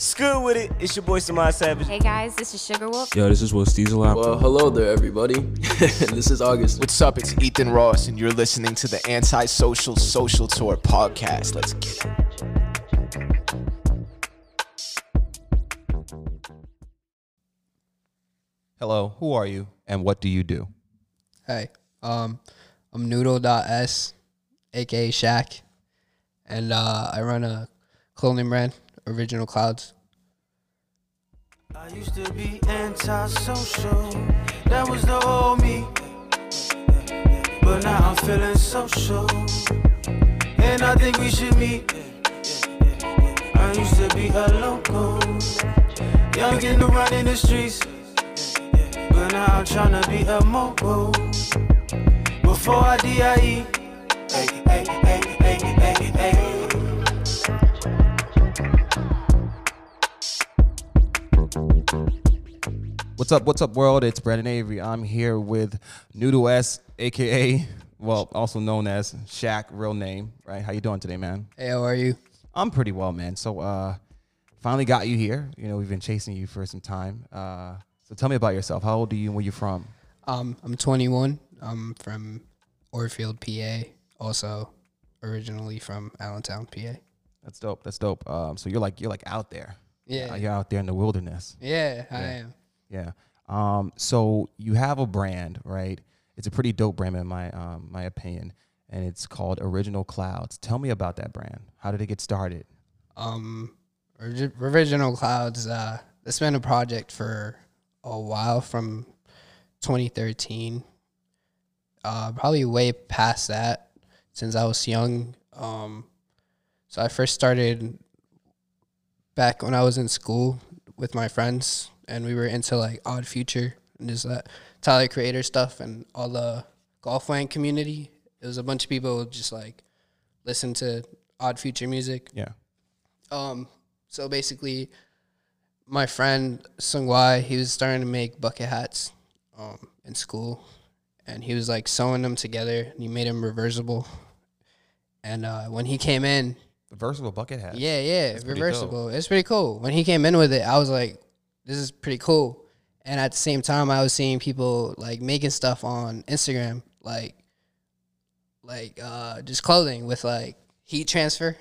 Screw with it. It's your boy Samai Savage. Hey guys, this is Sugar Wolf. Yo, this is Will Steezel. Well, hello there, everybody. This is August. What's up? It's Ethan Ross, and you're listening to the Antisocial Social Tour Podcast. Let's get it. Hello, who are you, and what do you do? Hey, I'm Noodle.S, aka Shaq, and I run a clothing brand, Original Clouds. I used to be antisocial. That was the old me. But now I'm feeling social, and I think we should meet. I used to be a local, young and around in the streets. But now I'm trying to be a mogul. Before I D.I.E. Hey, hey, hey, hey, hey, hey. What's up, world? It's Brandon Avery. I'm here with Noodle.S, a.k.a., well, also known as Shaq, real name, right? How you doing today, man? Hey, how are you? I'm pretty well, man. So, finally got you here. You know, we've been chasing you for some time. So tell me about yourself. How old are you and where you from? I'm 21. I'm from Orefield, PA, also originally from Allentown, PA. That's dope. That's dope. So you're like out there. Yeah, you're out there in the wilderness. Yeah, I am. Yeah. So you have a brand, right? It's a pretty dope brand in my opinion, and it's called Original Clouds. Tell me about that brand. How did it get started? Original Clouds. It's been a project for a while, from 2013, probably way past that, since I was young. So I first started back when I was in school with my friends, and we were into like Odd Future and just that Tyler Creator stuff and all the Golf Wang community. It was a bunch of people just like listen to Odd Future music. Yeah. So basically, my friend Sungwai, he was starting to make bucket hats in school, and he was like sewing them together, and he made them reversible. And when he came in, reversible bucket hat. Yeah, that's reversible. Pretty it's pretty cool. When he came in with it, I was like, this is pretty cool. And at the same time, I was seeing people like making stuff on Instagram, like just clothing with like heat transfer.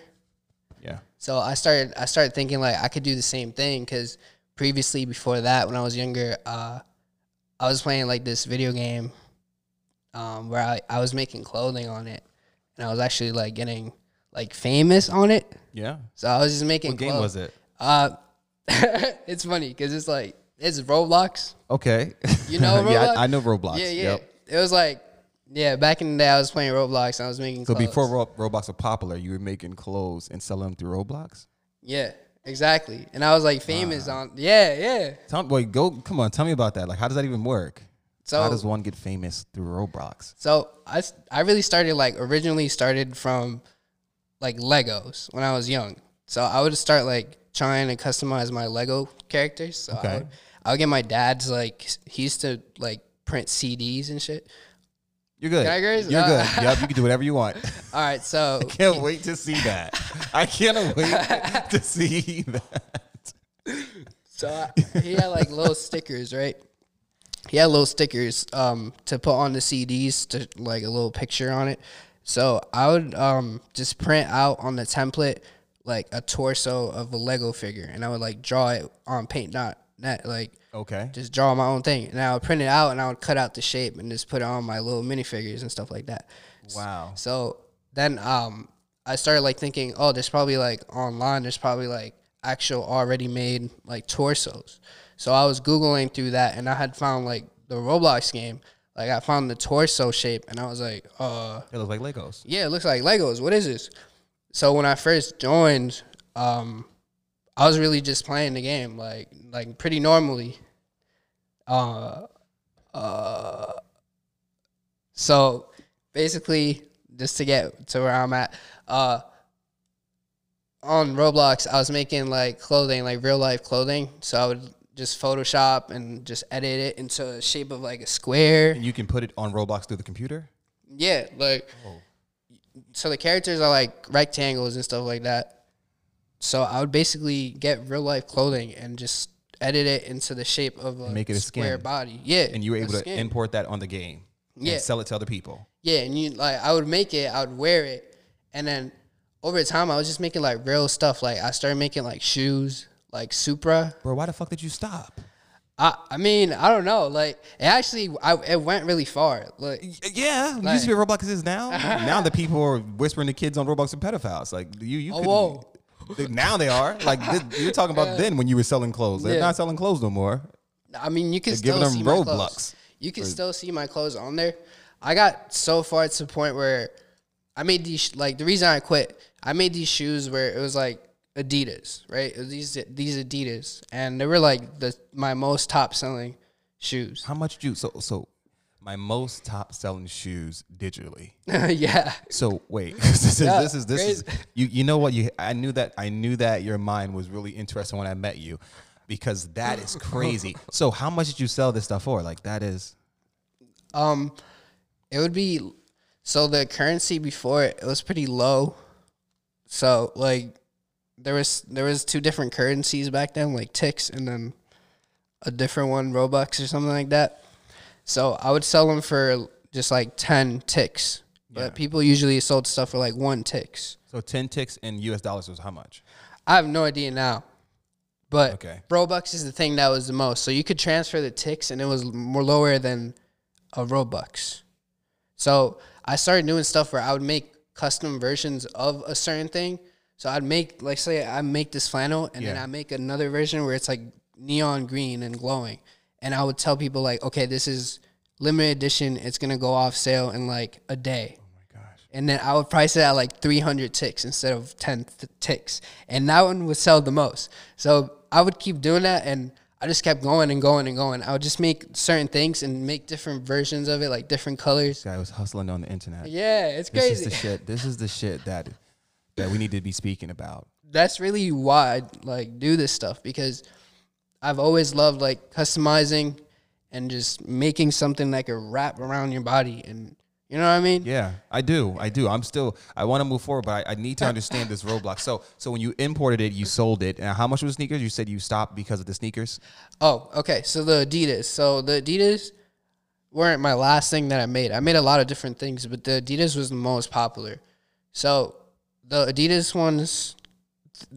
Yeah. So I started thinking like I could do the same thing, because previously before that, when I was younger, I was playing like this video game where I was making clothing on it, and I was actually like getting like famous on it. Yeah. So I was just making. What game was it? It's funny because it's like it's Roblox. Okay. You know Roblox? Yeah, I know Roblox. Yeah. Yep. It was like, yeah, back in the day I was playing Roblox and I was making clothes. So before Roblox was popular, you were making clothes and selling them through Roblox? Yeah, exactly. And I was like famous on. Yeah. Come on, tell me about that. Like, how does that even work? So how does one get famous through Roblox? So I really started originally from like Legos when I was young. So I would start like trying to customize my Lego characters. So okay. I would get my dad's, like, he used to like print CDs and shit. You're good. Can I agree? You're good. Yep, you can do whatever you want. All right, so. I can't wait to see that. I can't wait to see that. So he had like little stickers, right? He had little stickers to put on the CDs, to like a little picture on it. So I would just print out on the template like a torso of a Lego figure, and I would like draw it on Paint.net, like, okay, just draw my own thing, and I would print it out and I would cut out the shape and just put it on my little minifigures and stuff like that. Wow. So then I started like thinking, oh, there's probably like online, there's probably like actual already made like torsos. So I was Googling through that, and I had found like the Roblox game. Like, I found the torso shape, and I was like, it looks like Legos. Yeah, it looks like Legos. What is this? So when I first joined, I was really just playing the game, like pretty normally. So basically, just to get to where I'm at, on Roblox, I was making like clothing, like real life clothing. So I would just Photoshop and just edit it into the shape of like a square. And you can put it on Roblox through the computer? Yeah, like. Oh. So the characters are like rectangles and stuff like that. So I would basically get real life clothing and just edit it into the shape of a make it square a body. Yeah. And you were able to import that on the game. Yeah. And sell it to other people. Yeah. And you like, I would make it, I would wear it. And then over time, I was just making like real stuff. Like I started making like shoes, like Supra. Bro, why the fuck did you stop? I mean, I don't know. Like, it actually, it went really far. Like, yeah, like, you see what Roblox is now. Now the people are whispering to kids on Roblox and pedophiles. Like, you. Oh, whoa. Now they are. Like, you're talking about then when you were selling clothes. They're not selling clothes no more. I mean, you can They're still see Roblox. My clothes. You can still see my clothes on there. I got so far to the point where I made these. Like, the reason I quit, I made these shoes where it was like Adidas, right? These Adidas, and they were like my most top selling shoes. How much do you so my most top selling shoes digitally? Yeah. So wait, this is you know what you I knew that your mind was really interesting when I met you, because that is crazy. So how much did you sell this stuff for? Like that is, it would be so the currency before it was pretty low, so like. There was two different currencies back then, like ticks and then a different one, Robux or something like that. So I would sell them for just like 10 ticks. But people usually sold stuff for like 1 ticks. So 10 ticks in US dollars was how much? I have no idea now. But Robux is the thing that was the most. So you could transfer the ticks and it was more lower than a Robux. So I started doing stuff where I would make custom versions of a certain thing. So I'd make, like, say I make this flannel, and then I make another version where it's, like, neon green and glowing. And I would tell people, like, okay, this is limited edition. It's going to go off sale in, like, a day. Oh, my gosh. And then I would price it at, like, 300 ticks instead of 10 ticks. And that one would sell the most. So I would keep doing that, and I just kept going and going and going. I would just make certain things and make different versions of it, like, different colors. This guy was hustling on the internet. Yeah, it's crazy. This is the shit. This is the shit that... that we need to be speaking about. That's really why I like do this stuff, because I've always loved like customizing and just making something that could wrap around your body, and you know what I mean? Yeah, I do. I want to move forward, but I need to understand this Roblox. So when you imported it, you sold it. And how much was sneakers? You said you stopped because of the sneakers. Oh, okay. So the Adidas. So the Adidas weren't my last thing that I made. I made a lot of different things, but the Adidas was the most popular. So the Adidas ones,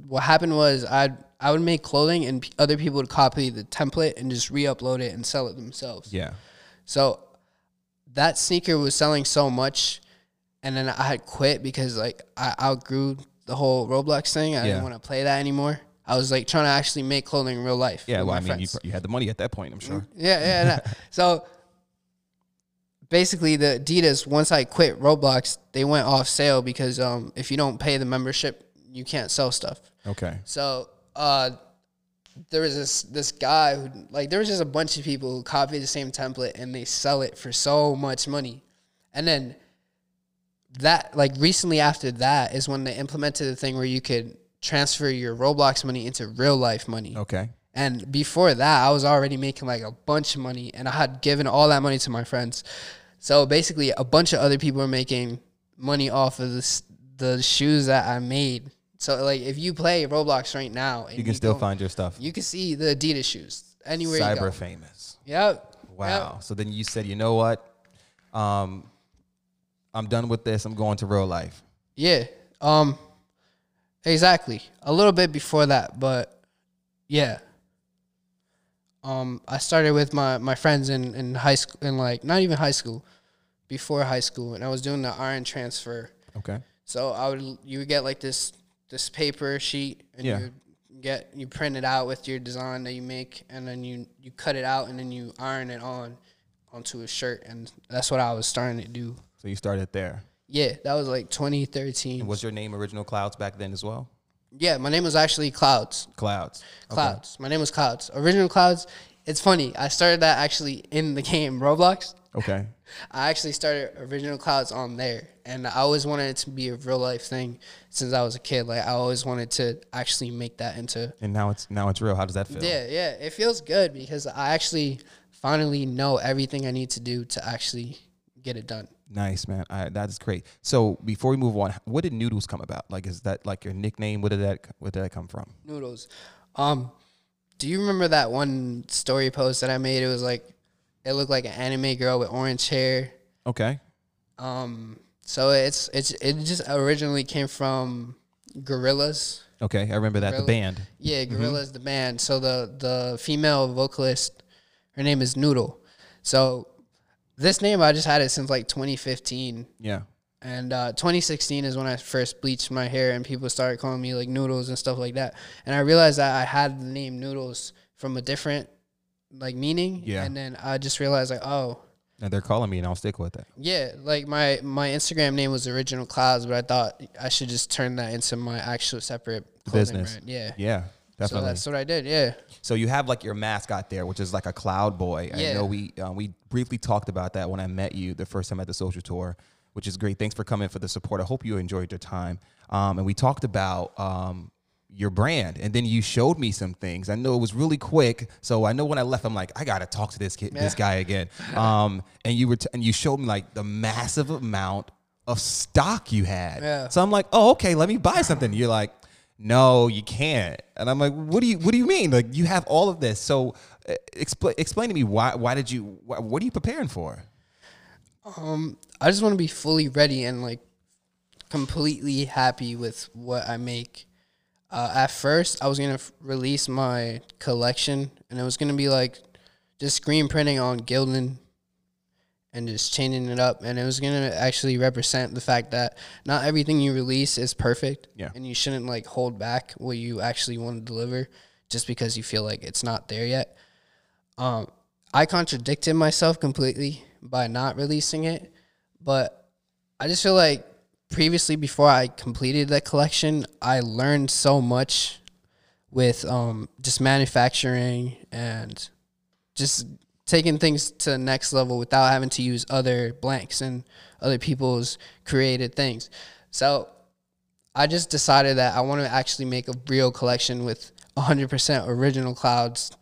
what happened was I would make clothing and other people would copy the template and just re-upload it and sell it themselves. Yeah. So that sneaker was selling so much, and then I had quit because like I outgrew the whole Roblox thing. I didn't want to play that anymore. I was like trying to actually make clothing in real life. Yeah, well, I mean, you had the money at that point, I'm sure. Yeah. So basically, the Adidas, once I quit Roblox, they went off sale because if you don't pay the membership, you can't sell stuff. Okay. So there was this guy who, like, there was just a bunch of people who copied the same template and they sell it for so much money. And then that, like, recently after that is when they implemented the thing where you could transfer your Roblox money into real life money. Okay. And before that, I was already making like a bunch of money, and I had given all that money to my friends. So basically, a bunch of other people were making money off of the shoes that I made. So like, if you play Roblox right now, and you can still find your stuff. You can see the Adidas shoes anywhere you go. Cyber famous. Yep. Wow. Yep. So then you said, you know what? I'm done with this. I'm going to real life. Yeah. Exactly. A little bit before that, but yeah. I started with my friends in high school, in like not even high school, before high school, and I was doing the iron transfer. Okay. So you would get like this paper sheet, and you print it out with your design that you make, and then you cut it out, and then you iron it onto a shirt, and that's what I was starting to do. So you started there. Yeah, that was like 2013. And was your name Original Clouds back then as well? Yeah, my name was actually Clouds. Clouds. Okay. My name was Clouds. Original Clouds. It's funny. I started that actually in the game Roblox. Okay. I actually started Original Clouds on there. And I always wanted it to be a real life thing since I was a kid. Like I always wanted to actually make that into. And now it's real. How does that feel? Yeah. It feels good because I actually finally know everything I need to do to actually get it done. Nice, man. All right, that is great. So before we move on, what did Noodles come about? Like, is that like your nickname? What did that come from? Noodles. Do you remember that one story post that I made? It was like, it looked like an anime girl with orange hair. Okay. So it just originally came from Gorillaz. Okay, I remember that, the band. Yeah, Gorillaz, the band. So the female vocalist, her name is Noodle. So this name, I just had it since like 2015. Yeah. And 2016 is when I first bleached my hair and people started calling me like Noodles and stuff like that. And I realized that I had the name Noodles from a different like meaning. Yeah. And then I just realized like, oh. And they're calling me and I'll stick with it. Yeah. Like my Instagram name was Original Clouds, but I thought I should just turn that into my actual separate business. Brand. Yeah. Yeah. Definitely. So that's what I did, yeah. So you have like your mascot there, which is like a cloud boy. Yeah. I know we briefly talked about that when I met you the first time at the social tour, which is great. Thanks for coming for the support. I hope you enjoyed your time. And we talked about your brand, and then you showed me some things. I know it was really quick, so I know when I left, I'm like, I gotta talk to this kid, this guy again. And you showed me like the massive amount of stock you had. Yeah. So I'm like, oh, okay, let me buy something. You're like, no, you can't. And I'm like, what do you mean? Like, you have all of this. So explain to me why what are you preparing for? I just want to be fully ready and like completely happy with what I make. At first I was going to release my collection, and it was going to be like just screen printing on Gildan and just changing it up, and it was gonna actually represent the fact that not everything you release is perfect, and you shouldn't like hold back what you actually want to deliver just because you feel like it's not there yet. I contradicted myself completely by not releasing it, but I just feel like previously, before I completed that collection, I learned so much with just manufacturing and just taking things to the next level without having to use other blanks and other people's created things. So I just decided that I want to actually make a real collection with 100% Original Clouds,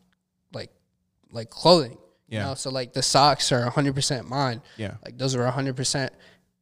like clothing. Yeah. You know? So like the socks are 100% mine. Yeah. Like those are 100%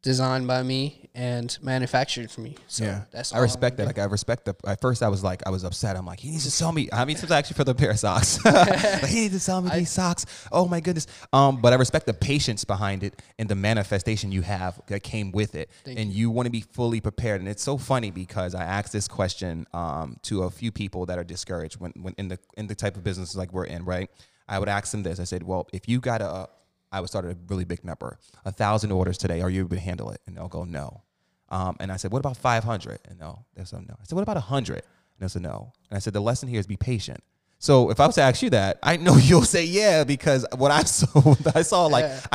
designed by me and manufactured for me. So that's all I respect that. Like, I respect that. At first I was like, I was upset. I'm like, he needs to sell me. I mean, it's actually for the pair of socks. Like, he needs to sell me these socks. Oh my goodness. But I respect the patience behind it and the manifestation you have that came with it. And you want to be fully prepared. And it's so funny because I asked this question to a few people that are discouraged when in the type of business like we're in, right? I would ask them this. I said, well, if you got a I would start a really big number, 1,000 orders today. Are you able to handle it? And they'll go, no. And I said, what about 500? And they'll say, no. I said, what about 100? And they'll say, no. And I said, the lesson here is be patient. So if I was to ask you that, I know you'll say yeah, because what I saw, I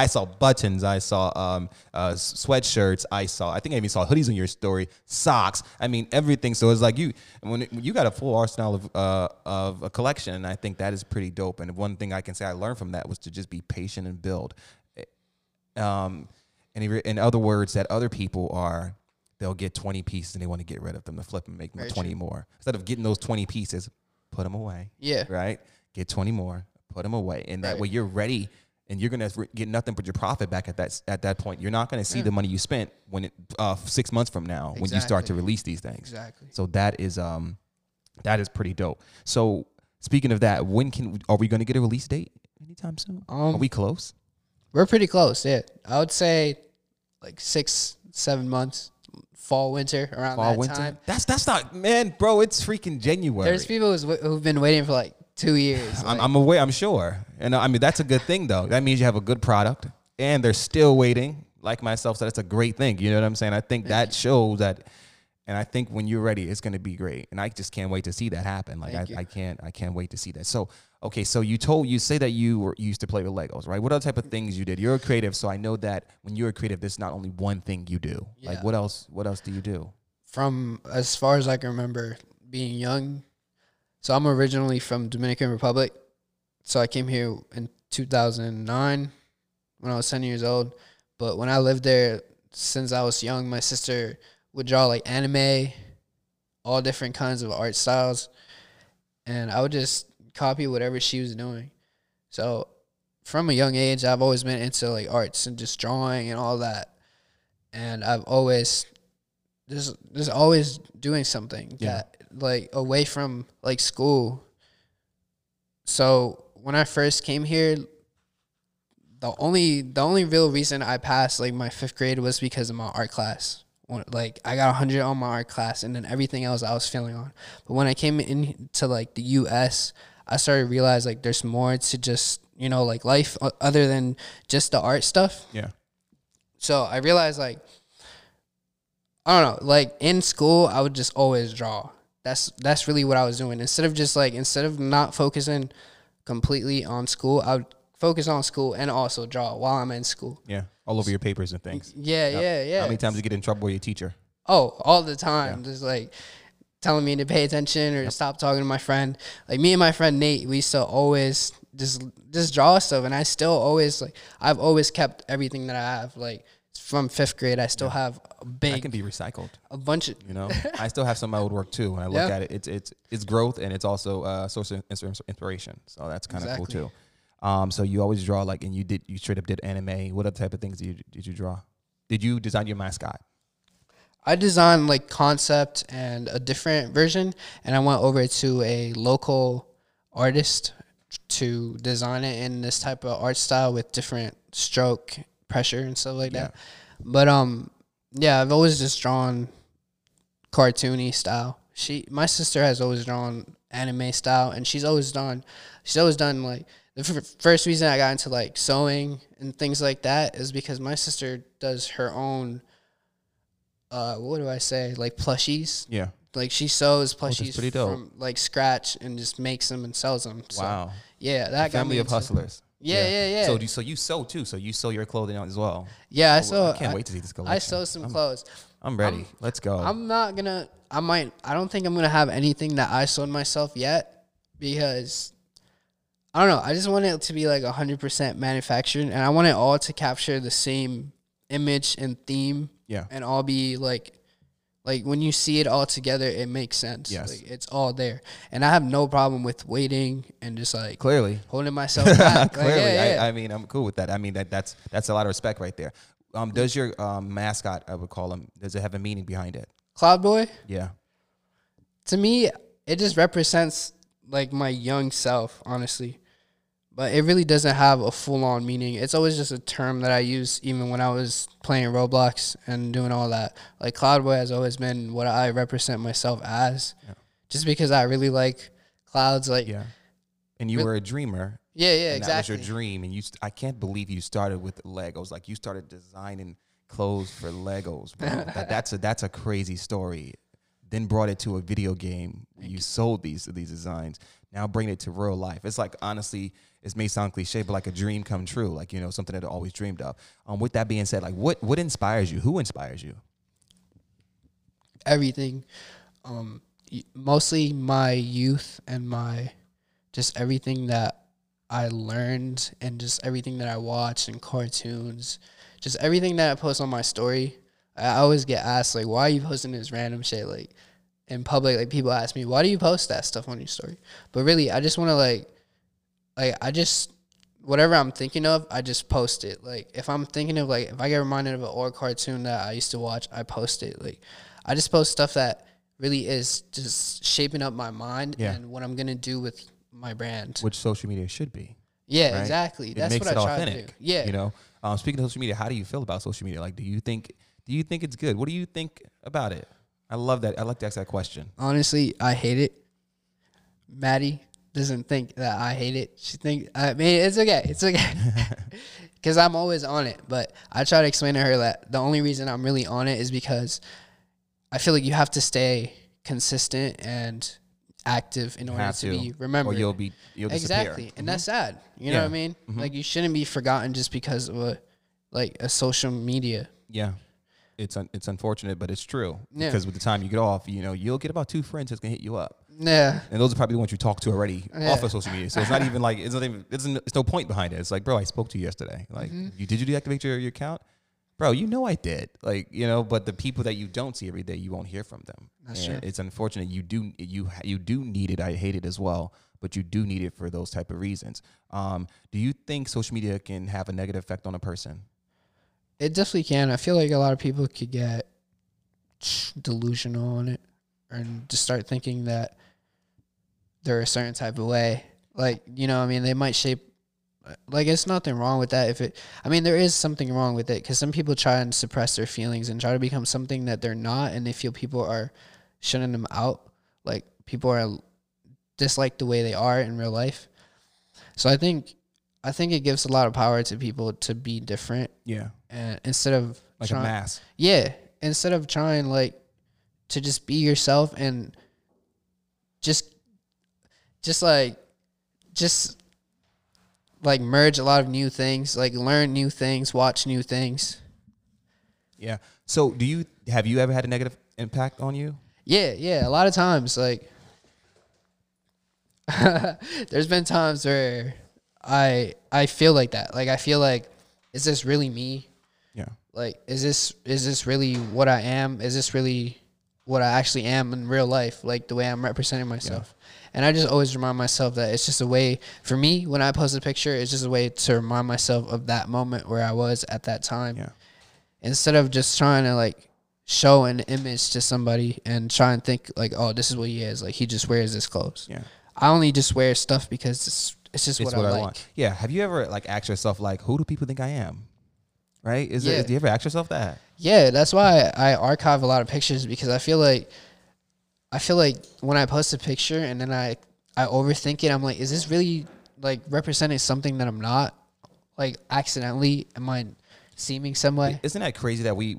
saw buttons, I saw sweatshirts, I think I even saw hoodies in your story, socks. I mean, everything. So it's like when you got a full arsenal of a collection, and I think that is pretty dope. And one thing I can say I learned from that was to just be patient and build. And in other words, that other people are. They'll get 20 pieces and they want to get rid of them, to flip and make 20 more instead of getting those 20 pieces. Put them away. Yeah. Right? Get 20 more. Put them away. And that way you're ready, and you're going to get nothing but your profit back at that point. You're not going to see the money you spent when 6 months from now when you start to release these things. Exactly. So that is pretty dope. So speaking of that, are we going to get a release date anytime soon? Are we close? We're pretty close, yeah. I would say like 6-7 months. Fall, winter, around fall, that winter time. That's not, man, bro, it's freaking January. There's people who've been waiting for like 2 years. I'm aware, I'm sure. And I mean, that's a good thing though. That means you have a good product and they're still waiting, like myself. So that's a great thing. You know what I'm saying? I think that shows that. And I think when you're ready, it's going to be great. And I just can't wait to see that happen. Like I can't wait to see that. So, okay. So you say that you used to play with Legos, right? What other type of things you did? You're a creative. So I know that when you're a creative, there's not only one thing you do. Yeah. Like what else do you do? From as far as I can remember being young. So I'm originally from Dominican Republic. So I came here in 2009 when I was 10 years old. But when I lived there, since I was young, my sister would draw like anime, all different kinds of art styles, and I would just copy whatever she was doing. So from a young age, I've always been into like arts and just drawing and all that. and I've always just always doing something that like away from like school. So when I first came here, the only real reason I passed like my fifth grade was because of my art class. Like I got 100 on my art class, and then everything else I was failing on. But when I came into like the U.S., I started to realize like there's more to just, you know, like life other than just the art stuff. Yeah. So I realized like, I don't know, like in school I would just always draw. That's really what I was doing. Instead of not focusing completely on school, I would focus on school and also draw while I'm in school. Yeah. All over your papers and things. Yeah. How many times you get in trouble with your teacher? Oh, all the time. Yeah. Just like telling me to pay attention or to stop talking to my friend. Like me and my friend Nate, we used to always just draw stuff, and I still always like I've always kept everything that I have. Like from fifth grade, I still have a big. I can be recycled. A bunch of I still have some of my old work too. When I look at it, it's growth, and it's also a source of inspiration. So that's kind of cool too. So you always draw like, and you straight up did anime. What other type of things did you draw? Did you design your mascot? I designed like concept and a different version, and I went over to a local artist to design it in this type of art style with different stroke pressure and stuff like that. But I've always just drawn cartoony style. My sister has always drawn anime style, and she's always done like. The first reason I got into like sewing and things like that is because my sister does her own, like plushies. Yeah. Like she sews plushies from like scratch and just makes them and sells them. So, wow. Yeah. That family of hustlers. Yeah. So you sew too. So you sew your clothing out as well. Yeah. I can't wait to see this collection. I sew some clothes. I'm ready. Let's go. I don't think I'm going to have anything that I sewed myself yet because I don't know. I just want it to be like 100% manufactured, and I want it all to capture the same image and theme. Yeah. And all be like when you see it all together, it makes sense. Yes. Like it's all there. And I have no problem with waiting and just like clearly holding myself back. Clearly. Like, I mean, I'm cool with that. I mean, that's a lot of respect right there. Does your mascot, I would call him, does it have a meaning behind it? Cloud Boy? Yeah. To me, it just represents like my young self, honestly. But it really doesn't have a full-on meaning. It's always just a term that I use even when I was playing Roblox and doing all that. Like, Cloudboy has always been what I represent myself as. Yeah. Just because I really like clouds. Like, yeah. And you were a dreamer. Yeah, and exactly. That was your dream. And I can't believe you started with Legos. Like, you started designing clothes for Legos. Bro. That's a crazy story. Then brought it to a video game. You sold these designs. Now bring it to real life. It's like, honestly, it may sound cliche, but like a dream come true. Like, you know, something that I always dreamed of. With that being said, like what inspires you? Who inspires you? Everything. Mostly my youth and just everything that I learned and just everything that I watched and cartoons, just everything that I post on my story. I always get asked, like, why are you posting this random shit? Like, in public, like, people ask me, why do you post that stuff on your story? But really, I just want to, whatever I'm thinking of, I just post it. Like, if I'm thinking of, like, if I get reminded of an old cartoon that I used to watch, I post it. Like, I just post stuff that really is just shaping up my mind and what I'm going to do with my brand. Which social media should be. Yeah, right? Exactly. That's what I try to do. Yeah. You know, speaking of social media, how do you feel about social media? Like, do you think it's good? What do you think about it? I love that. I like to ask that question. Honestly, I hate it. Maddie doesn't think that I hate it. She thinks, I mean, it's okay. It's okay. Because I'm always on it. But I try to explain to her that the only reason I'm really on it is because I feel like you have to stay consistent and active in order to be remembered. Or you'll disappear. Exactly. And that's sad. You know what I mean? Mm-hmm. Like, you shouldn't be forgotten just because of a social media. Yeah. It's unfortunate, but it's true. Yeah. Because with the time you get off, you know, you'll get about 2 friends that's gonna hit you up. Yeah. And those are probably the ones you talked to already off of social media. So it's not even like it's no point behind it. It's like, bro, I spoke to you yesterday. Like, did you deactivate your account? Bro, you know I did. Like, you know, but the people that you don't see every day, you won't hear from them. That's true. It's unfortunate. You do need it. I hate it as well, but you do need it for those type of reasons. Do you think social media can have a negative effect on a person? It definitely can. I feel like a lot of people could get delusional on it and just start thinking that they're a certain type of way. Like, you know, I mean, they might shape, like, it's nothing wrong with that. If it, I mean, there is something wrong with it because some people try and suppress their feelings and try to become something that they're not, and they feel people are shutting them out. Like, people are dislike the way they are in real life. So I think it gives a lot of power to people to be different. Yeah. And instead of like trying, a mask. Yeah. Instead of trying like to just be yourself and just merge a lot of new things, like learn new things, watch new things. Yeah. So have you ever had a negative impact on you? Yeah. Yeah. A lot of times, like, there's been times where I feel like that. Like, I feel like, is this really me? Yeah. Like, is this really what I am? Is this really what I actually am in real life? Like, the way I'm representing myself. Yeah. And I just always remind myself that it's just a way, for me, when I post a picture, it's just a way to remind myself of that moment where I was at that time. Yeah. Instead of just trying to, like, show an image to somebody and try and think, like, oh, this is what he is. Like, he just wears this clothes. Yeah. I only just wear stuff because it's just what I want. Yeah. Have you ever, like, asked yourself, like, who do people think I am? Right? Do you ever ask yourself that? Yeah. That's why I archive a lot of pictures, because I feel like when I post a picture and then I overthink it, I'm like, is this really, like, representing something that I'm not? Like, accidentally, am I seeming some way? Isn't that crazy that we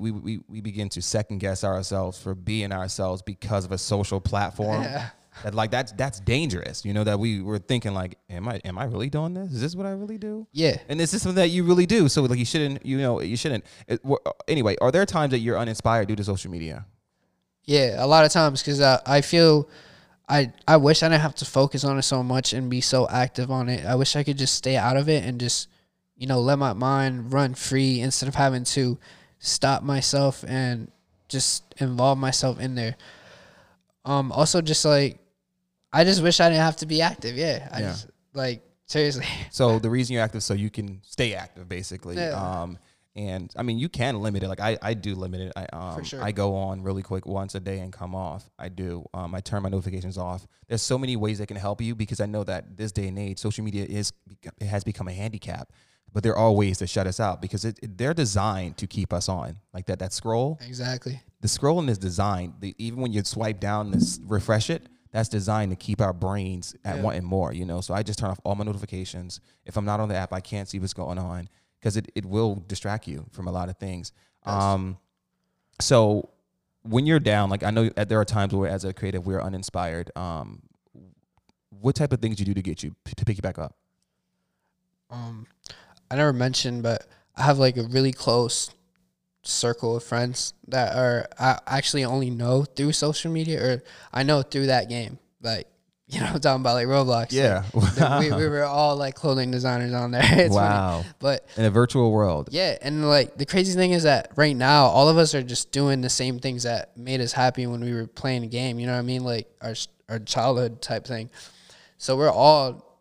begin to second guess ourselves for being ourselves because of a social platform? Yeah. That, like, that's dangerous, you know, that we were thinking, like, am I really doing this? Is this what I really do? Yeah. And is this something that you really do? So, like, you shouldn't. Anyway, are there times that you're uninspired due to social media? Yeah, a lot of times, because I feel I wish I didn't have to focus on it so much and be so active on it. I wish I could just stay out of it and just, you know, let my mind run free instead of having to stop myself and just involve myself in there. Also, just, like, I just wish I didn't have to be active. Yeah. Just, like, seriously. So the reason you're active is so you can stay active, basically. Yeah. And I mean, you can limit it. Like, I do limit it. For sure. I go on really quick once a day and come off. I do. I turn my notifications off. There's so many ways that can help you, because I know that this day and age, social media has become a handicap. But there are ways to shut us out, because they're designed to keep us on, like that scroll. Exactly. The scrolling is designed, even when you swipe down and refresh it, that's designed to keep our brains at wanting more, you know. So I just turn off all my notifications. If I'm not on the app, I can't see what's going on, because it will distract you from a lot of things. Yes. So when you're down, like, I know there are times where as a creative we're uninspired. What type of things do you do to get you to pick you back up? I never mentioned, but I have, like, a really close circle of friends that are, I actually only know through social media, or I know through that game. Like, you know, I'm talking about, like, Roblox. Yeah. Like, wow. we were all, like, clothing designers on there. It's wow. Funny. But in a virtual world. Yeah. And, like, the crazy thing is that right now, all of us are just doing the same things that made us happy when we were playing a game. You know what I mean? Like, our childhood type thing. So we're all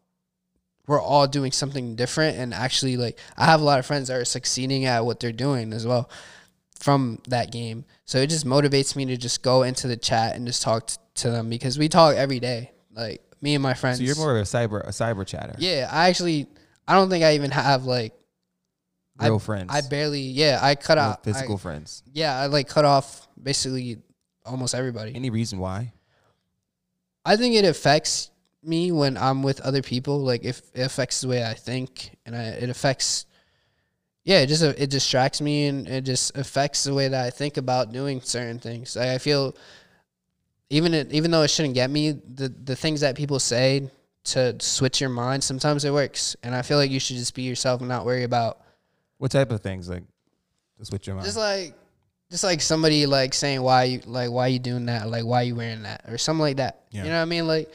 doing something different, and actually, like, I have a lot of friends that are succeeding at what they're doing as well from that game. So it just motivates me to just go into the chat and just talk to them, because we talk every day, like, me and my friends. So you're more of a cyber chatter. Yeah, I don't think I even have, like, real friends. I barely, yeah, I cut out physical friends. Yeah, I, like, cut off basically almost everybody. Any reason why? I think it affects me when I'm with other people. Like, if it affects the way I think, and it distracts me, and it just affects the way that I think about doing certain things. Like, I feel even though it shouldn't get me, the things that people say to switch your mind, sometimes it works. And I feel like you should just be yourself and not worry about what type of things, like, to switch your mind. Just like somebody, like, saying why you doing that, like, why you wearing that, or something like that. Yeah. You know what I mean? Like,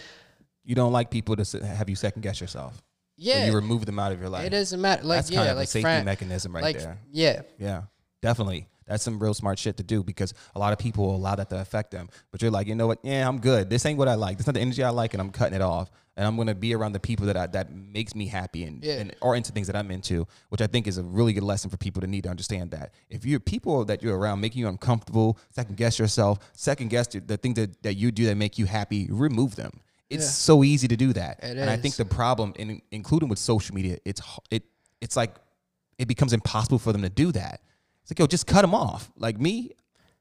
you don't like people to have you second guess yourself. Yeah. You remove them out of your life. It doesn't matter. Like, that's kind of a safety mechanism right there. Yeah. Yeah, definitely. That's some real smart shit to do, because a lot of people will allow that to affect them. But you're like, you know what? Yeah, I'm good. This ain't what I like. This not the energy I like, and I'm cutting it off. And I'm going to be around the people that that makes me happy and are into things that I'm into, which I think is a really good lesson for people to need to understand that. If you're people that you're around making you uncomfortable, second guess yourself, second guess the things that you do that make you happy, remove them. It's so easy to do that. And I think the problem, including with social media, it's like it becomes impossible for them to do that. It's like, yo, just cut them off. Like me,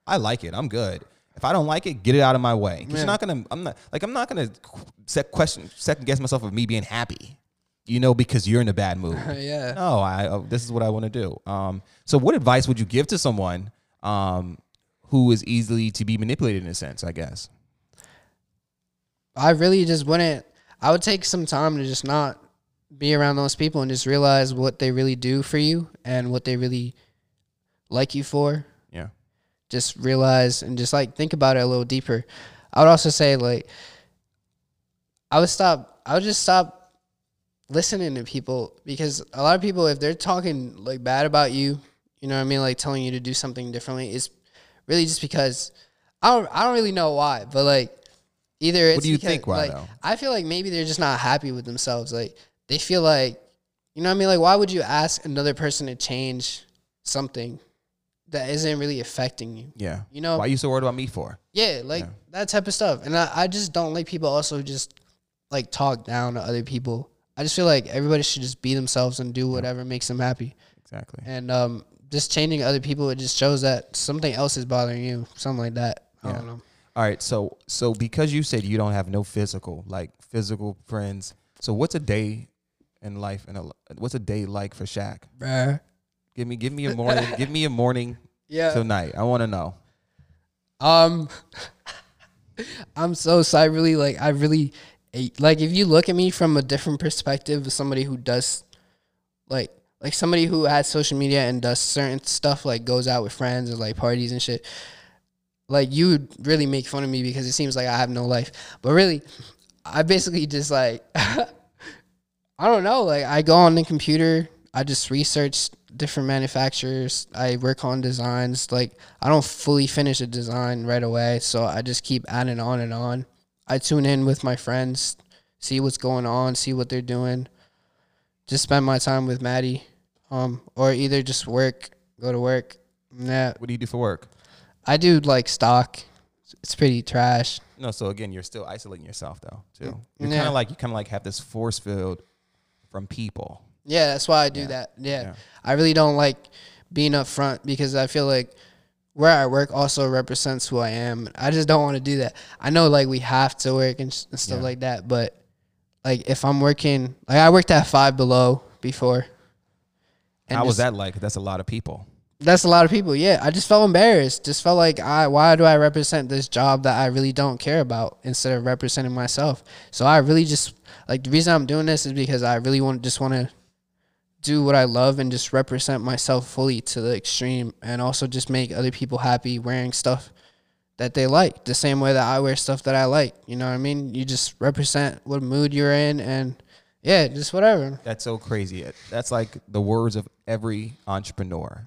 I like it. I'm good. If I don't like it, get it out of my way. Because you're not gonna, I'm not gonna second guess myself of me being happy, you know, because you're in a bad mood. No, this is what I want to do. So what advice would you give to someone who is easily to be manipulated in a sense? I guess I really just wouldn't. I would take some time to just not be around those people and just realize what they really do for you and what they really like you for. Just realize and just like think about it a little deeper. I would also say like I would just stop listening to people, because a lot of people, if they're talking like bad about you, you know what I mean, like telling you to do something differently, it's really just because I don't really know why, but like either it's what do you think why though? I feel like maybe they're just not happy with themselves. Like they feel like, you know what I mean, like why would you ask another person to change something that isn't really affecting you? Yeah. You know? Why are you so worried about me for? Yeah, like that type of stuff. And I just don't like people also just like talk down to other people. I just feel like everybody should just be themselves and do whatever makes them happy. Exactly. And just changing other people, it just shows that something else is bothering you, something like that. I don't know. All right, so because you said you don't have no physical friends, so what's a day in life like for Shaq? Bruh. Give me a morning. Give me a morning tonight. I want to know. I'm so cyberly. Like I really, like if you look at me from a different perspective of somebody who does, like somebody who has social media and does certain stuff, like goes out with friends and like parties and shit. Like you would really make fun of me because it seems like I have no life, but really, I basically just like, I don't know. Like I go on the computer. I just research different manufacturers. I work on designs. Like I don't fully finish a design right away, so I just keep adding on and on. I tune in with my friends, see what's going on, see what they're doing. Just spend my time with Maddie, or either just work, go to work. Nah. What do you do for work? I do like stock. It's pretty trash. No, so again, you're still isolating yourself though too. You're kind of like have this force field from people. Yeah, that's why I do that. Yeah. I really don't like being up front because I feel like where I work also represents who I am. I just don't want to do that. I know, like, we have to work and stuff like that, but, like, if I'm working... Like, I worked at Five Below before. And how was that like? That's a lot of people. That's a lot of people, yeah. I just felt embarrassed. Just felt like, why do I represent this job that I really don't care about instead of representing myself? So I really just... Like, the reason I'm doing this is because I really want to... do what I love and just represent myself fully to the extreme, and also just make other people happy wearing stuff that they like the same way that I wear stuff that I like. You know what I mean? You just represent what mood you're in and just whatever. That's so crazy. That's like the words of every entrepreneur.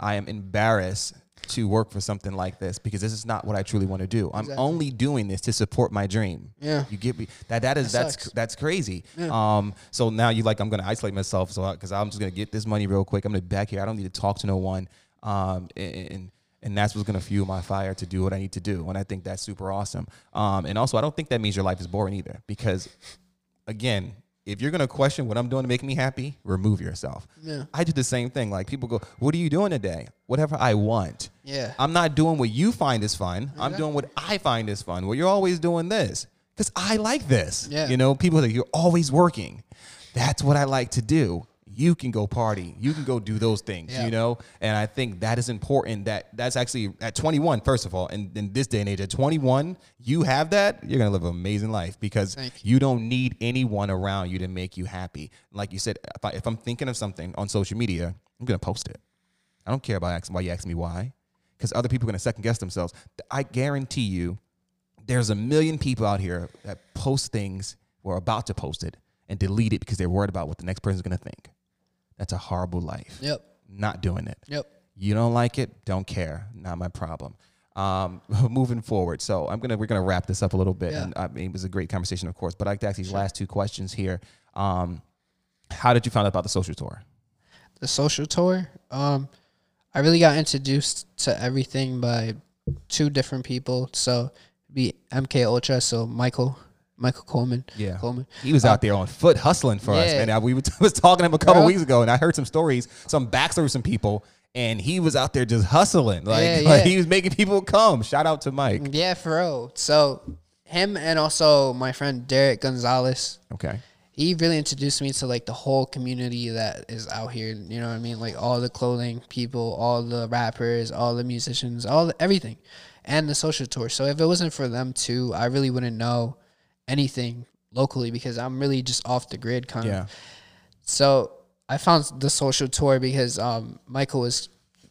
I am embarrassed to work for something like this because this is not what I truly want to do. I'm only doing this to support my dream. Yeah. You get me? That's crazy. Yeah. So now you like, I'm going to isolate myself. So cause I'm just going to get this money real quick. I'm going to back here. I don't need to talk to no one. And that's what's going to fuel my fire to do what I need to do. And I think that's super awesome. And also I don't think that means your life is boring either, because again, if you're going to question what I'm doing to make me happy, remove yourself. Yeah. I do the same thing. Like people go, what are you doing today? Whatever I want. Yeah. I'm not doing what you find is fun. Exactly. I'm doing what I find is fun. Well, you're always doing this because I like this. Yeah. You know, people are like, you're always working. That's what I like to do. You can go party. You can go do those things, you know? And I think that is important. That's actually at 21, first of all, and in this day and age, at 21, you have that, you're going to live an amazing life because you don't need anyone around you to make you happy. Like you said, if I'm thinking of something on social media, I'm going to post it. I don't care about why you ask me why, because other people are going to second guess themselves. I guarantee you there's a million people out here that post things or are about to post it and delete it because they're worried about what the next person is going to think. That's a horrible life. Yep. Not doing it. Yep. You don't like it, don't care. Not my problem. Moving forward. So we're gonna wrap this up a little bit. Yeah. And I mean, it was a great conversation, of course, but I'd like to ask these last two questions here. How did you find out about the social tour? The social tour? I really got introduced to everything by two different people. So it'd be MK Ultra, so Michael Coleman. Yeah. He was out there on foot hustling for us, man. We was talking to him a couple weeks ago, and I heard some stories, some backstory of some people. And he was out there just hustling. Like he was making people come. Shout out to Mike. Yeah, for real. So him and also my friend Derek Gonzalez. Okay. He really introduced me to, like, the whole community that is out here. You know what I mean? Like, all the clothing people, all the rappers, all the musicians, everything. And the social tour. So if it wasn't for them, too, I really wouldn't know anything locally because I'm really just off the grid kind of. Yeah. So I found the social tour because Michael was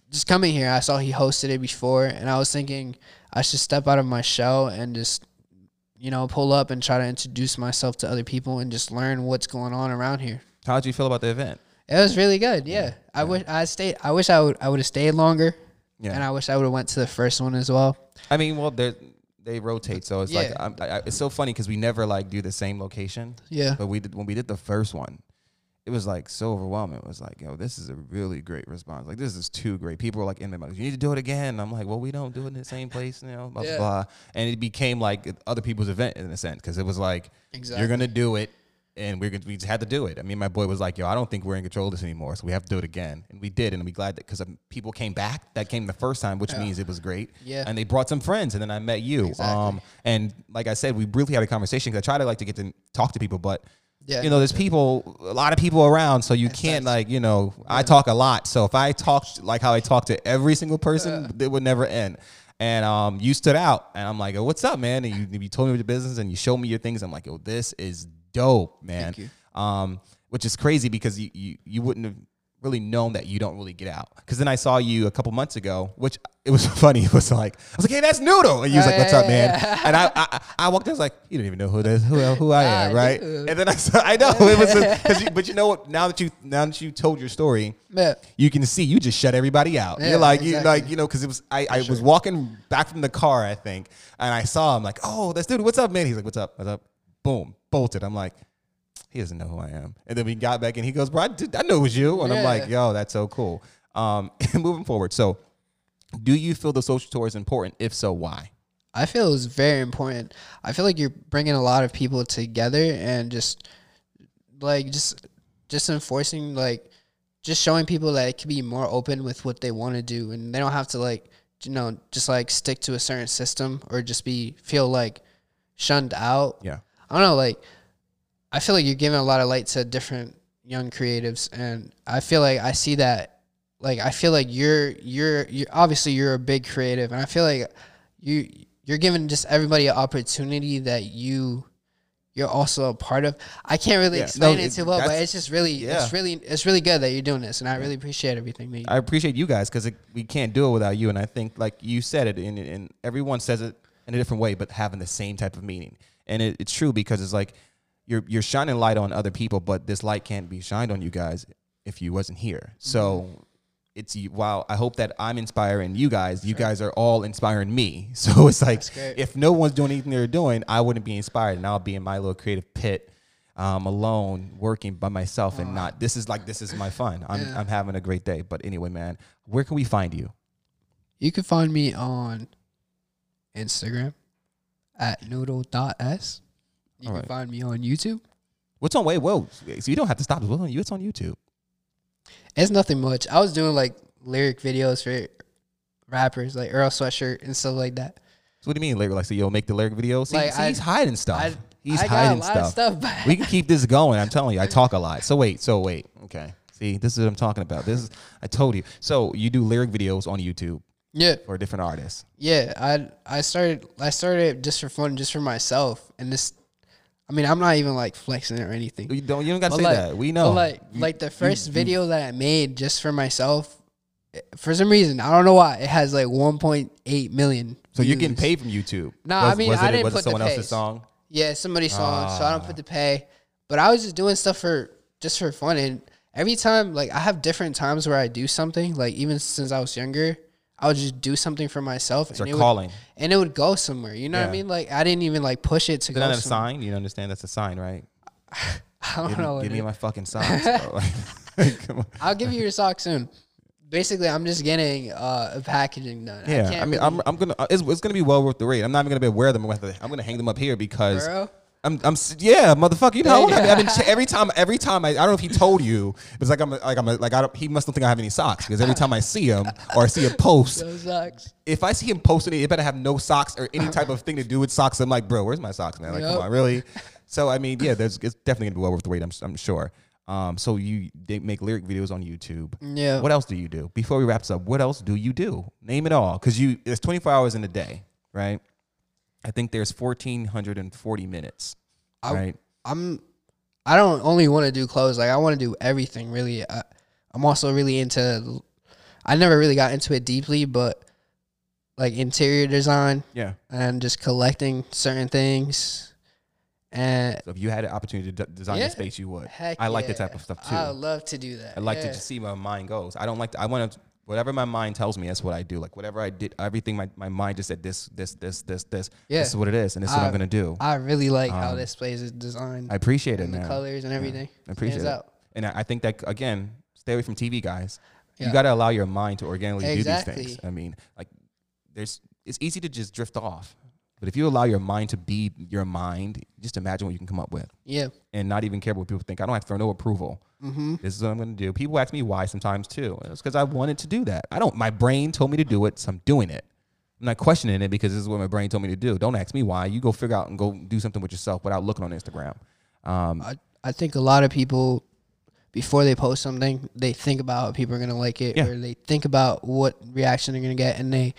just coming here. I saw he hosted it before, and I was thinking I should step out of my shell and just, you know, pull up and try to introduce myself to other people and just learn what's going on around here. How did you feel about the event? It was really good. Yeah. I wish I would have stayed longer. Yeah. And I wish I would have went to the first one as well. I mean, well, they rotate, so it's like it's so funny because we never like do the same location. Yeah. But when we did the first one, it was like so overwhelming. It was like, yo, this is a really great response. Like, this is too great. People were like, in their mouth, you need to do it again. And I'm like, well, we don't do it in the same place now, blah, blah, blah. And it became like other people's event in a sense because it was like, you're going to do it. And we just had to do it. I mean, my boy was like, yo, I don't think we're in control of this anymore, so we have to do it again. And we did, and we glad that because people came back. That came the first time, which means it was great. Yeah. And they brought some friends, and then I met you. And like I said, we briefly had a conversation because I try to like to get to talk to people, but you know, there's people, a lot of people around, so you can't like, you know, I talk a lot. So if I talked like how I talk to every single person, it would never end. And you stood out, and I'm like, oh, what's up, man? And you told me your business, and you showed me your things. I'm like, yo, this is dope, man. Thank you. Which is crazy because you wouldn't have really known that you don't really get out. Because then I saw you a couple months ago, which it was funny. It was like, I was like, hey, that's Noodle. And you was like, what's up, man? And I walked in, I was like, you don't even know who I am, right? And then I know it was, but you know what? Now that you told your story, you can see you just shut everybody out. Yeah, you're like, you know, because it was I was walking back from the car, I think, and I saw him like, oh, that's Noodle. What's up, man? He's like, what's up? What's up? Boom, bolted. I'm like, he doesn't know who I am. And then we got back and he goes, bro, I know it was you. And I'm like, yo, that's so cool. Moving forward. So do you feel the social tour is important? If so, why? I feel it was very important. I feel like you're bringing a lot of people together and just enforcing, like, just showing people that it can be more open with what they want to do. And they don't have to, like, you know, just like stick to a certain system or just feel like shunned out. Yeah. I don't know, like, I feel like you're giving a lot of light to different young creatives, and I feel like I see that, like, I feel like you're obviously you're a big creative, and I feel like you're giving just everybody an opportunity that you're also a part of. I can't really explain it too well, but it's just really, it's really good that you're doing this, and I really appreciate everything that you do. I appreciate you guys because we can't do it without you, and I think, like you said it, and everyone says it in a different way, but having the same type of meaning. And it's true because it's like you're shining light on other people, but this light can't be shined on you guys if you wasn't here. So it's wow. I hope that I'm inspiring you guys. You guys are all inspiring me. So it's like if no one's doing anything they're doing, I wouldn't be inspired, and I'll be in my little creative pit alone working by myself and not. This is my fun. I'm having a great day. But anyway, man, where can we find you? You can find me on Instagram. At Noodle.S. You can find me on YouTube. What's on? Wait, whoa. So you don't have to stop. What's on you? It's on YouTube. It's nothing much. I was doing, like, lyric videos for rappers, like Earl Sweatshirt and stuff like that. So what do you mean lyric? Like, so you'll make the lyric videos? See, like, he's hiding stuff. I got a lot of stuff. We can keep this going. I'm telling you, I talk a lot. So wait. Okay. See, this is what I'm talking about. I told you. So you do lyric videos on YouTube. Yeah. For different artists. Yeah. I started just for fun, just for myself. And this, I mean, I'm not even like flexing or anything. You don't gotta say like, that. We know. But like the first video that I made just for myself, for some reason, I don't know why, it has like 1.8 million. So views. You're getting paid from YouTube. No, I mean, I didn't put the pay. Was it someone else's song? Yeah, somebody's song. So I don't put the pay. But I was just doing stuff for fun, and every time, like, I have different times where I do something. Like, even since I was younger, I would just do something for myself. It's a calling. And it would go somewhere. You know what I mean? Like, I didn't even, like, push it to go somewhere. Is that a sign? You don't understand that's a sign, right? I don't know. Give me my fucking socks, bro. Come on. I'll give you your socks soon. Basically, I'm just getting a packaging done. Yeah, I mean, really, I'm gonna it's gonna be well worth the rate. I'm not even gonna be aware of them. I'm gonna hang them up here because yeah, motherfucker. You know how old I mean? I've been every time I don't know if he told you, it's like he must not think I have any socks because every time I see him or I see a post, no socks. If I see him posting it, it better have no socks or any type of thing to do with socks. I'm like, bro, where's my socks, man? Like, come on, really? So I mean, yeah, it's definitely gonna be well worth the wait. I'm sure. So you make lyric videos on YouTube. Yeah. What else do you do? Before we wrap this up, what else do you do? Name it all. Because there's 24 hours in a day, right? I think there's 1,440 minutes, right? I don't only want to do clothes. Like, I want to do everything, really. I'm also really into, I never really got into it deeply, but like interior design. Yeah. And just collecting certain things. And so if you had an opportunity to design your space, you would. I like that type of stuff too. I love to do that. I like to see where my mind goes. I don't like to, I want to, whatever my mind tells me, that's what I do. Like whatever I did, everything my mind just said this. Yeah. This is what it is, and this is what I'm gonna do. I really like how this place is designed. I appreciate it, man. The colors and everything. I appreciate it. And I think that, again, stay away from TV, guys. Yeah. You gotta allow your mind to organically do these things. I mean, like it's easy to just drift off. But if you allow your mind to be your mind, just imagine what you can come up with. Yeah. And not even care what people think. I don't have to throw no approval. Mm-hmm. This is what I'm going to do. People ask me why sometimes too. It's because I wanted to do that. My brain told me to do it, so I'm doing it. I'm not questioning it because this is what my brain told me to do. Don't ask me why. You go figure out and go do something with yourself without looking on Instagram. I think a lot of people, before they post something, they think about how people are going to like it, or they think about what reaction they're going to get, and they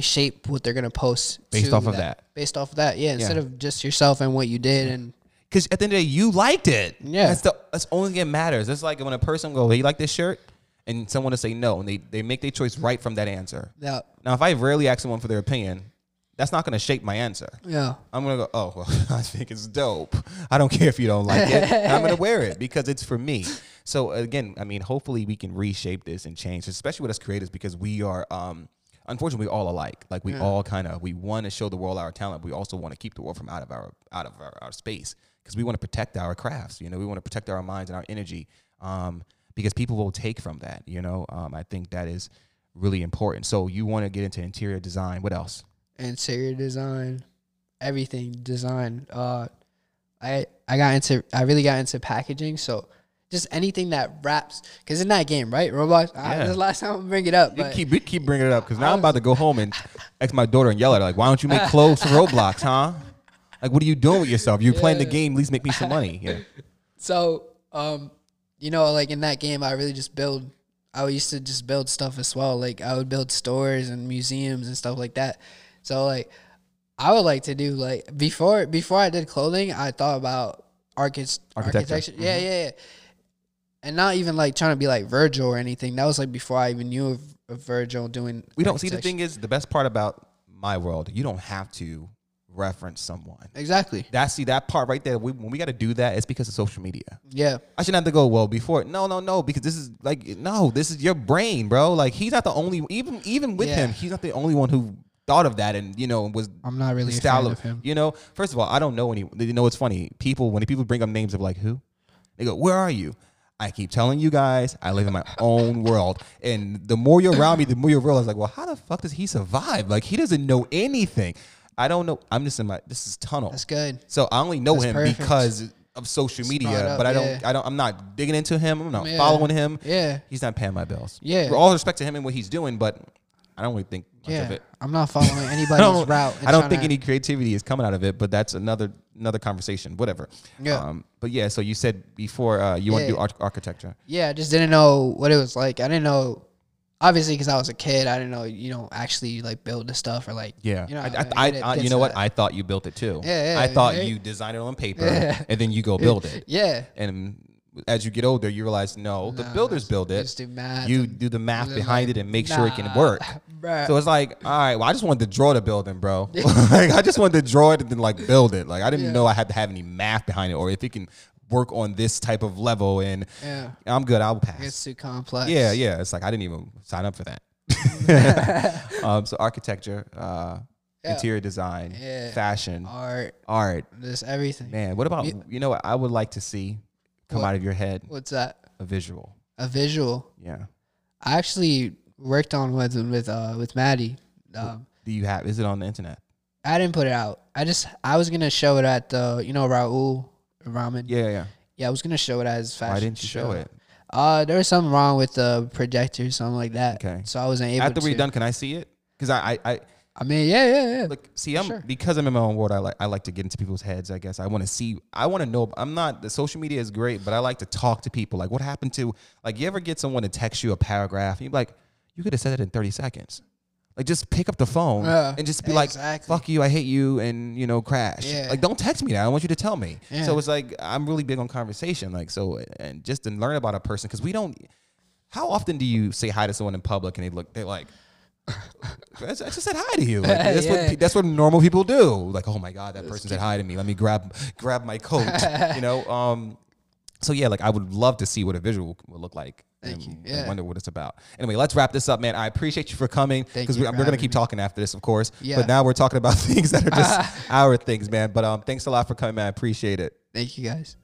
shape what they're going to post based off of that. Based off of that, yeah, instead of just yourself and what you did. And because at the end of the day, you liked it. Yeah. That's the only thing that matters. It's like when a person goes, hey, you like this shirt? And someone will say no, and they make their choice right from that answer. Yeah. Now, if I rarely ask someone for their opinion, that's not going to shape my answer. Yeah. I'm going to go, oh, well, I think it's dope. I don't care if you don't like it. I'm going to wear it because it's for me. So, again, I mean, hopefully we can reshape this and change, especially with us creators, because we are, unfortunately, we're all alike. Like, we all kind of, we want to show the world our talent. We also want to keep the world from out of our space because we want to protect our crafts. You know, we want to protect our minds and our energy because people will take from that, you know. I think that is really important. So you want to get into interior design. What else? Interior design, everything design. I really got into packaging, so just anything that wraps, because it's not a game, right? Roblox. Yeah. This is the last time I'm bring it up. But keep bringing it up, because now I'm about to go home and ask my daughter and yell at her, like, why don't you make clothes for Roblox, huh? Like, what are you doing with yourself? You're playing the game. At least make me some money. Yeah. So, you know, like in that game, I really just build. I used to just build stuff as well. Like, I would build stores and museums and stuff like that. So, like, I would like to do, like, before I did clothing, I thought about architecture. Mm-hmm. Yeah. And not even, like, trying to be like Virgil or anything. That was, like, before I even knew of Virgil doing. We don't see, the thing is, the best part about my world, you don't have to reference someone. Exactly. That part right there, when we got to do that, it's because of social media. Yeah. I shouldn't have to go, well, before. No, because this is, like, no, this is your brain, bro. Like, he's not the only, even with him, he's not the only one who thought of that, and, you know, was, I'm not really style of him. You know, first of all, I don't know anyone. You know, it's funny, when people bring up names of, like, who? They go, where are you? I keep telling you guys, I live in my own world, and the more you're around me, the more you realize, like, well, how the fuck does he survive? Like, he doesn't know anything. I don't know. I'm just in my, this is tunnel. That's good. So I only know him because of social media, but I'm not digging into him. I'm not following him. Yeah. He's not paying my bills. Yeah. With all respect to him and what he's doing, but I don't really think much of it. I'm not following anybody's route. I don't think any creativity is coming out of it, but that's another conversation, whatever. Yeah. But yeah, so you said before you want to do architecture. Yeah, I just didn't know what it was like. I didn't know, obviously, because I was a kid. I didn't know you don't actually, like, build the stuff or, like, you know, you know what? I thought you built it too. Yeah. I thought you designed it on paper and then you go build it. Yeah. And as you get older, you realize, no, the builders build it. Just do math. You do the math behind it and make sure it can work. Bruh. So it's like, all right, well, I just wanted to draw the building, bro. Like, I just wanted to draw it and then, like, build it. Like, I didn't know I had to have any math behind it, or if it can work on this type of level, and I'm good. I'll pass. It's too complex. Yeah, yeah. It's like I didn't even sign up for that. So architecture, interior design, fashion, art, just everything. Man, what about you know what I would like to see come out of your head? What's that? A visual. A visual. Yeah. I actually worked on one with Maddie. Do you have? Is it on the internet? I didn't put it out. I was gonna show it at the Raul Ramen. Yeah, yeah. Yeah, I was gonna show it as fashion. Why didn't you show it? There was something wrong with the projector, something like that. Okay. So I wasn't able. After we're done, can I see it? Because I mean, yeah. Look, see, because I'm in my own world. I like to get into people's heads. I guess I want to see. I want to know. The social media is great, but I like to talk to people. Like, what happened to? Like, you ever get someone to text you a paragraph? And you're like, you could have said it in 30 seconds. Like, just pick up the phone and just be like, fuck you, I hate you, and, you know, crash. Yeah. Like, don't text me that. I want you to tell me. Yeah. So it's like, I'm really big on conversation. Like, so, and just to learn about a person, because we don't, how often do you say hi to someone in public and they're like, I just said hi to you. Like, that's what normal people do. Like, oh my God, that person said hi to me. Let me grab my coat, you know? So yeah, like I would love to see what a visual would look like. Thank you. I wonder what it's about. Anyway, let's wrap this up, man. I appreciate you for coming because we're gonna keep talking after this, of course. Yeah. But now we're talking about things that are just our things, man. But thanks a lot for coming, man. I appreciate it. Thank you, guys.